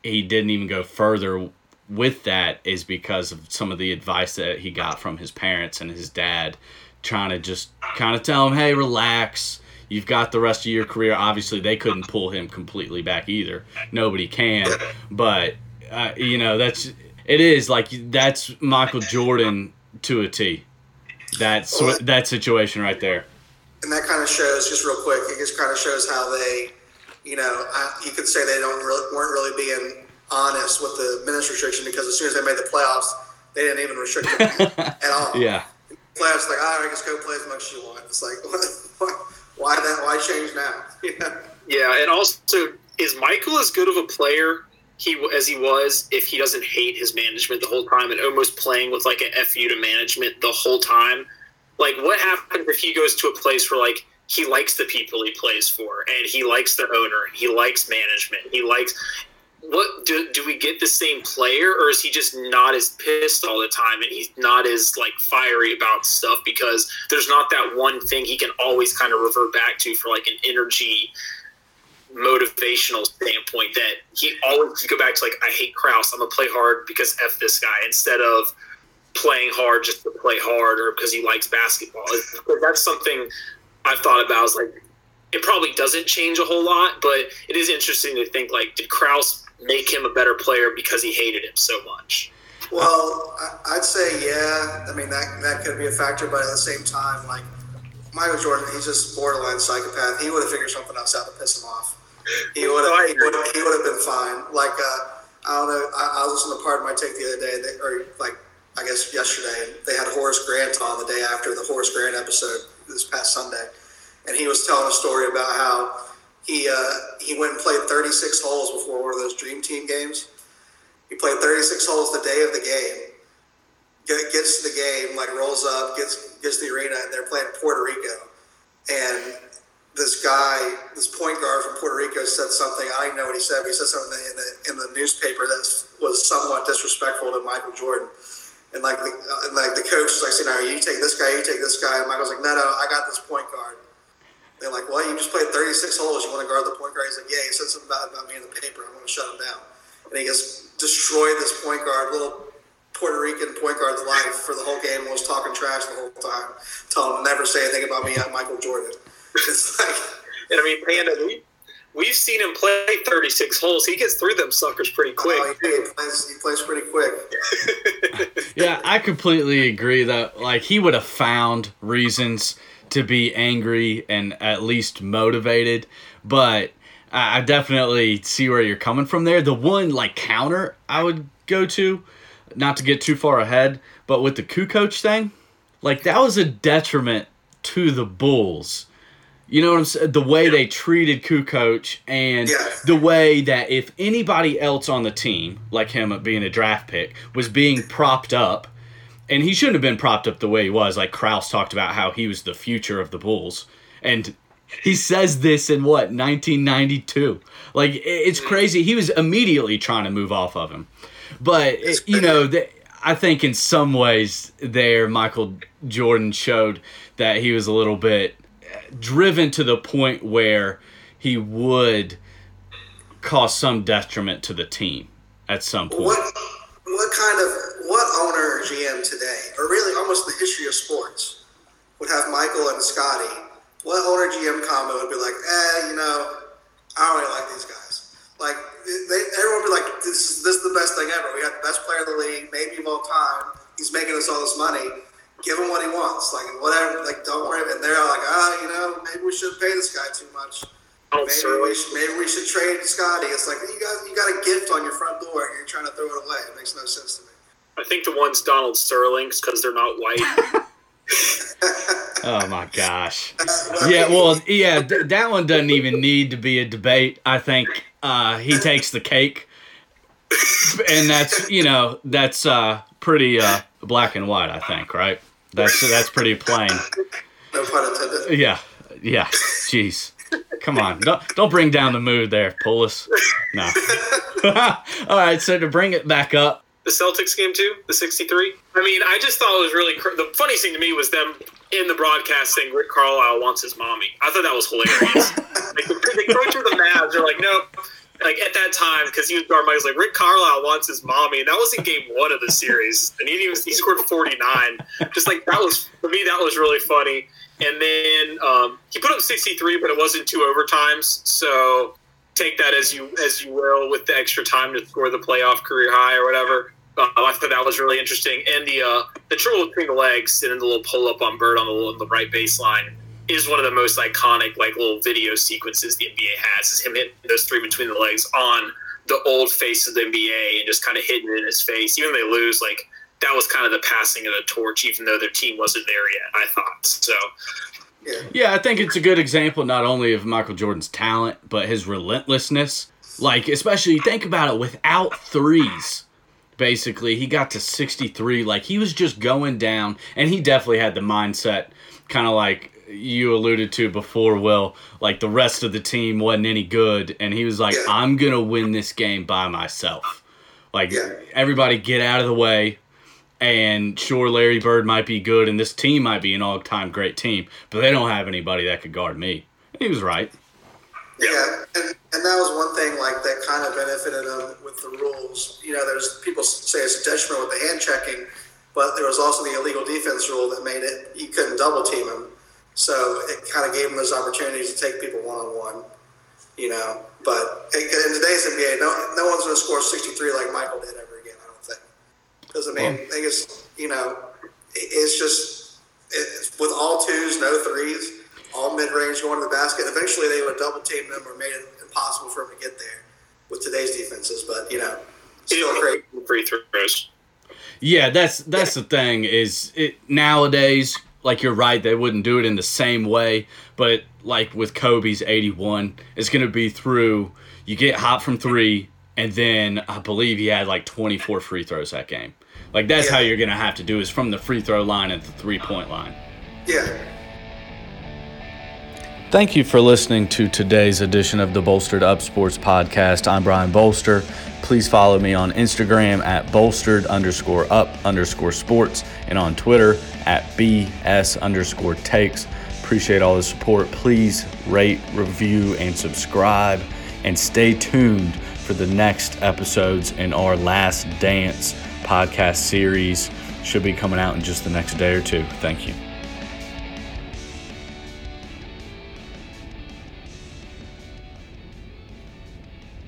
he didn't even go further with that is because of some of the advice that he got from his parents and his dad, trying to just kind of tell him, hey, relax. You've got the rest of your career. Obviously, they couldn't pull him completely back either. Nobody can. But, uh, you know, that's it is like that's Michael Jordan to a T. That's well, that, that situation right there. And that kind of shows, just real quick, it just kind of shows how they, you know, I, you could say they don't really, weren't really being honest with the minutes restriction, because as soon as they made the playoffs, they didn't even restrict it at all. Yeah. Playoffs, like, all right, just go play as much as you want. It's like, why that? Why change now? Yeah. Yeah, and also, is Michael as good of a player he as he was if he doesn't hate his management the whole time and almost playing with like an F U to management the whole time? Like, what happens if he goes to a place where, like, he likes the people he plays for, and he likes the owner, and he likes management, he likes what do, do we get the same player, or is he just not as pissed all the time, and he's not as like fiery about stuff because there's not that one thing he can always kind of revert back to for like an energy motivational standpoint, that he always go back to like, I hate Krause, I'm gonna play hard because F this guy, instead of playing hard just to play hard or because he likes basketball. That's something I've thought about. I was like, it probably doesn't change a whole lot, but it is interesting to think, like, did Krause make him a better player because he hated him so much? Well, I'd say yeah. I mean, that that could be a factor, but at the same time, like, Michael Jordan, he's just borderline psychopath. He would have figured something else out to piss him off. He would have, he would have, he would have been fine. Like, uh, I don't know, I, I was listening to part of my take the other day, they, or like, I guess yesterday, and they had Horace Grant on the day after the Horace Grant episode this past Sunday. And he was telling a story about how he uh, he went and played thirty-six holes before one of those Dream Team games. He played thirty-six holes the day of the game. Get, gets to the game, like rolls up, gets gets the arena, and they're playing Puerto Rico. And this guy, this point guard from Puerto Rico, said something. I don't know what he said, but he said something in the in the newspaper that was somewhat disrespectful to Michael Jordan. And like the and like the coach was like, "No, you take this guy, you take this guy." And Michael's like, "No, no, I got this point guard." They're like, well, you just played thirty-six holes. You want to guard the point guard? He's like, yeah, he said something about, about me in the paper. I'm going to shut him down. And he gets destroyed this point guard, little Puerto Rican point guard's life for the whole game and was talking trash the whole time. Telling him, never say anything about me. I'm Michael Jordan. It's like, and I mean, Panda, we, we've seen him play thirty-six holes. He gets through them suckers pretty quick. Uh, he, he, plays, he plays pretty quick. Yeah, I completely agree that, like, he would have found reasons to be angry and at least motivated, but I definitely see where you're coming from there. The one, like, counter I would go to, not to get too far ahead, but with the Kukoč thing, like, that was a detriment to the Bulls. You know what I'm saying? The way they treated Kukoč and yeah. the way that if anybody else on the team, like him being a draft pick, was being propped up, and he shouldn't have been propped up the way he was. Like, Krause talked about how he was the future of the Bulls. And he says this in, what, nineteen ninety-two. Like, it's crazy. He was immediately trying to move off of him. But, you know, I think in some ways there Michael Jordan showed that he was a little bit driven to the point where he would cause some detriment to the team at some point. What, what kind of... What owner or G M today, or really almost the history of sports, would have Michael and Scottie? What owner G M combo would be like, eh, you know, I don't really like these guys. Like, they, everyone would be like, this, this is the best thing ever. We got the best player in the league, maybe of all time. He's making us all this money. Give him what he wants. Like, whatever. Like, don't worry. And they're like, ah, oh, you know, maybe we shouldn't pay this guy too much. Oh, maybe, we should, maybe we should trade Scottie. It's like, you got, you got a gift on your front door and you're trying to throw it away. It makes no sense to me. I think the one's Donald Sterling's because they're not white. Oh, my gosh. Yeah, well, yeah, th- that one doesn't even need to be a debate. I think uh, he takes the cake. And that's, you know, that's uh, pretty uh, black and white, I think, right? That's that's pretty plain. No pun intended. Yeah, yeah, jeez. Come on, don't, don't bring down the mood there, Poulos. No. All right, so to bring it back up, the Celtics game too, the sixty-three. I mean, I just thought it was really cr- – the funniest thing to me was them in the broadcast saying Rick Carlisle wants his mommy. I thought that was hilarious. Like, the coach of the Mavs, they're like, nope. Like, at that time, because he was guarding, was like, Rick Carlisle wants his mommy. And that was in game one of the series. And he, even, he scored forty-nine. Just like, that was – for me, that was really funny. And then um, he put up sixty-three, but it wasn't two overtimes. So take that as you as you will with the extra time to score the playoff career high or whatever. Uh, I thought that was really interesting, and the uh, the triple between the legs and then the little pull up on Bird on the, on the right baseline is one of the most iconic like little video sequences the N B A has. Is him hitting those three between the legs on the old face of the N B A and just kind of hitting it in his face. Even if they lose, like that was kind of the passing of the torch, even though their team wasn't there yet. I thought so. Yeah. yeah, I think it's a good example not only of Michael Jordan's talent, but his relentlessness. Like, especially think about it, without threes. Basically, he got to sixty-three. Like, he was just going down, and he definitely had the mindset, kind of like you alluded to before, Will. Like, the rest of the team wasn't any good, and he was like, yeah. I'm going to win this game by myself. Like, yeah. everybody get out of the way, and sure, Larry Bird might be good, and this team might be an all-time great team, but they don't have anybody that could guard me. And he was right. Yeah, and, and that was one thing like that kind of benefited him with the rules. You know, there's people say it's a detriment with the hand checking, but there was also the illegal defense rule that made it you couldn't double team him, so it kind of gave him those opportunities to take people one on one. You know, but in, in today's N B A, no no one's going to score sixty-three like Michael did ever again. I don't think because I mean, well, I guess you know, it, it's just it's, with all twos, no threes. All mid-range going to the basket. Eventually, they would double-team them or made it impossible for him to get there with today's defenses. But, you know, still great free throws. Yeah, that's that's the thing is it nowadays, like you're right, they wouldn't do it in the same way. But, like with Kobe's eighty-one, it's going to be through you get hot from three, and then I believe he had like twenty-four free throws that game. Like that's yeah. how you're going to have to do is from the free throw line and the three-point line. Yeah. Thank you for listening to today's edition of the Bolstered Up Sports Podcast. I'm Brian Bolster. Please follow me on Instagram at bolstered underscore up underscore sports and on Twitter at BS underscore takes. Appreciate all the support. Please rate, review, and subscribe. And stay tuned for the next episodes in our Last Dance podcast series. Should be coming out in just the next day or two. Thank you.